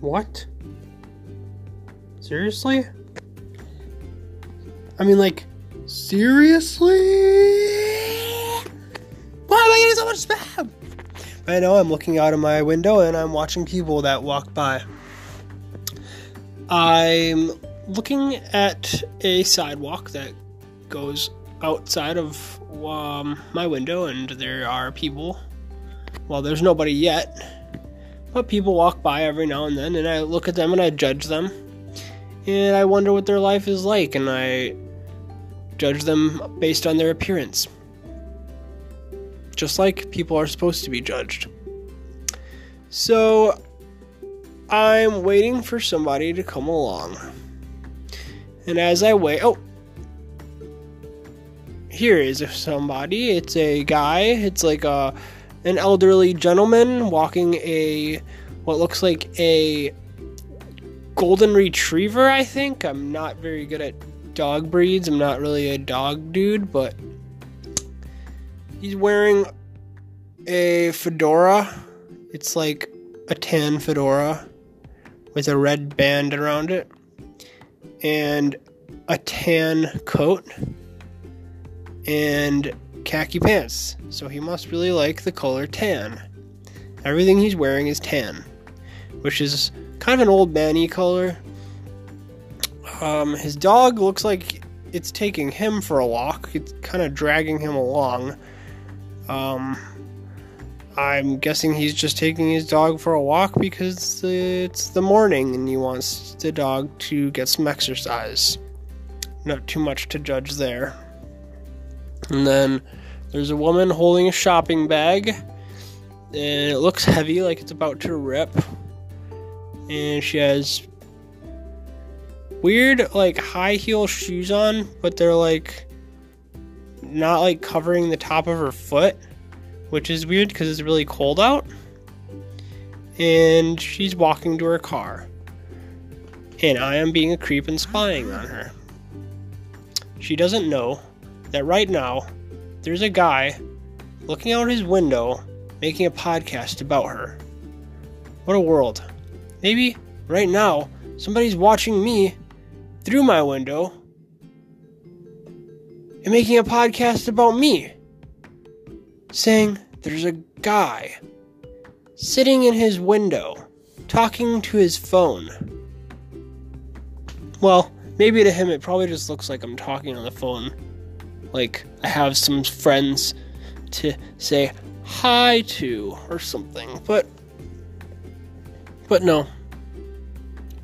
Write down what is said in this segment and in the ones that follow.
What? Seriously? I mean, like, seriously? Why am I getting so much spam? I know, I'm looking out of my window and I'm watching people that walk by. I'm looking at a sidewalk that goes outside of my window, and there are people. Well, there's nobody yet, but people walk by every now and then, and I look at them and I judge them, and I wonder what their life is like, and I judge them based on their appearance, just like people are supposed to be judged. So I'm waiting for somebody to come along, and as I wait, here is somebody. It's a guy. It's like an elderly gentleman walking what looks like a golden retriever, I think. I'm not very good at dog breeds. I'm not really a dog dude, but he's wearing a fedora. It's like a tan fedora with a red band around it and a tan coat and khaki pants, so he must really like the color tan. Everything he's wearing is tan, which is kind of an old man-y color. His dog looks like it's taking him for a walk. It's kind of dragging him along. I'm guessing he's just taking his dog for a walk because it's the morning and he wants the dog to get some exercise. Not too much to judge there. And then there's a woman holding a shopping bag, and it looks heavy, like it's about to rip. And she has weird, like, high heel shoes on, but they're, like, not, like, covering the top of her foot, which is weird because it's really cold out. And she's walking to her car, and I am being a creep and spying on her. She doesn't know that right now there's a guy looking out his window making a podcast about her. What a world. Maybe right now somebody's watching me through my window and making a podcast about me, saying there's a guy sitting in his window talking to his phone. Well, maybe to him it probably just looks like I'm talking on the phone. Like, I have some friends to say hi to or something, but no.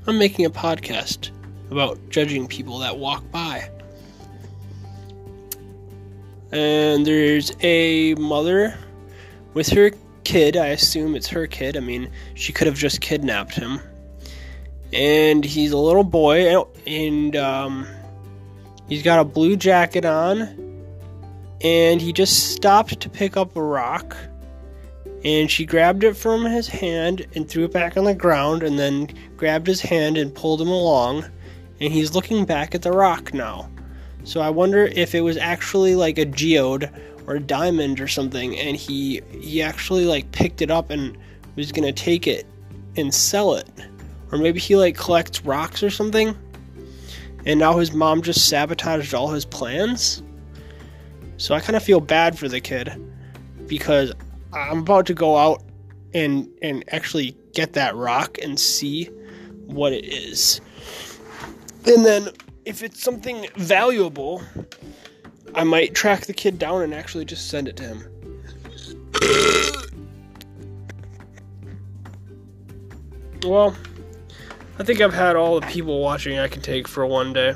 I'm making a podcast about judging people that walk by. And there's a mother with her kid. I assume it's her kid. I mean, she could have just kidnapped him. And he's a little boy, and he's got a blue jacket on, and he just stopped to pick up a rock, and she grabbed it from his hand and threw it back on the ground, and then grabbed his hand and pulled him along, and he's looking back at the rock now. So I wonder if it was actually like a geode or a diamond or something, and he actually like picked it up and was gonna take it and sell it. Or maybe he like collects rocks or something. And now his mom just sabotaged all his plans. So I kind of feel bad for the kid, because I'm about to go out and actually get that rock and see what it is. And then if it's something valuable, I might track the kid down and actually just send it to him. Well, I think I've had all the people watching I can take for one day.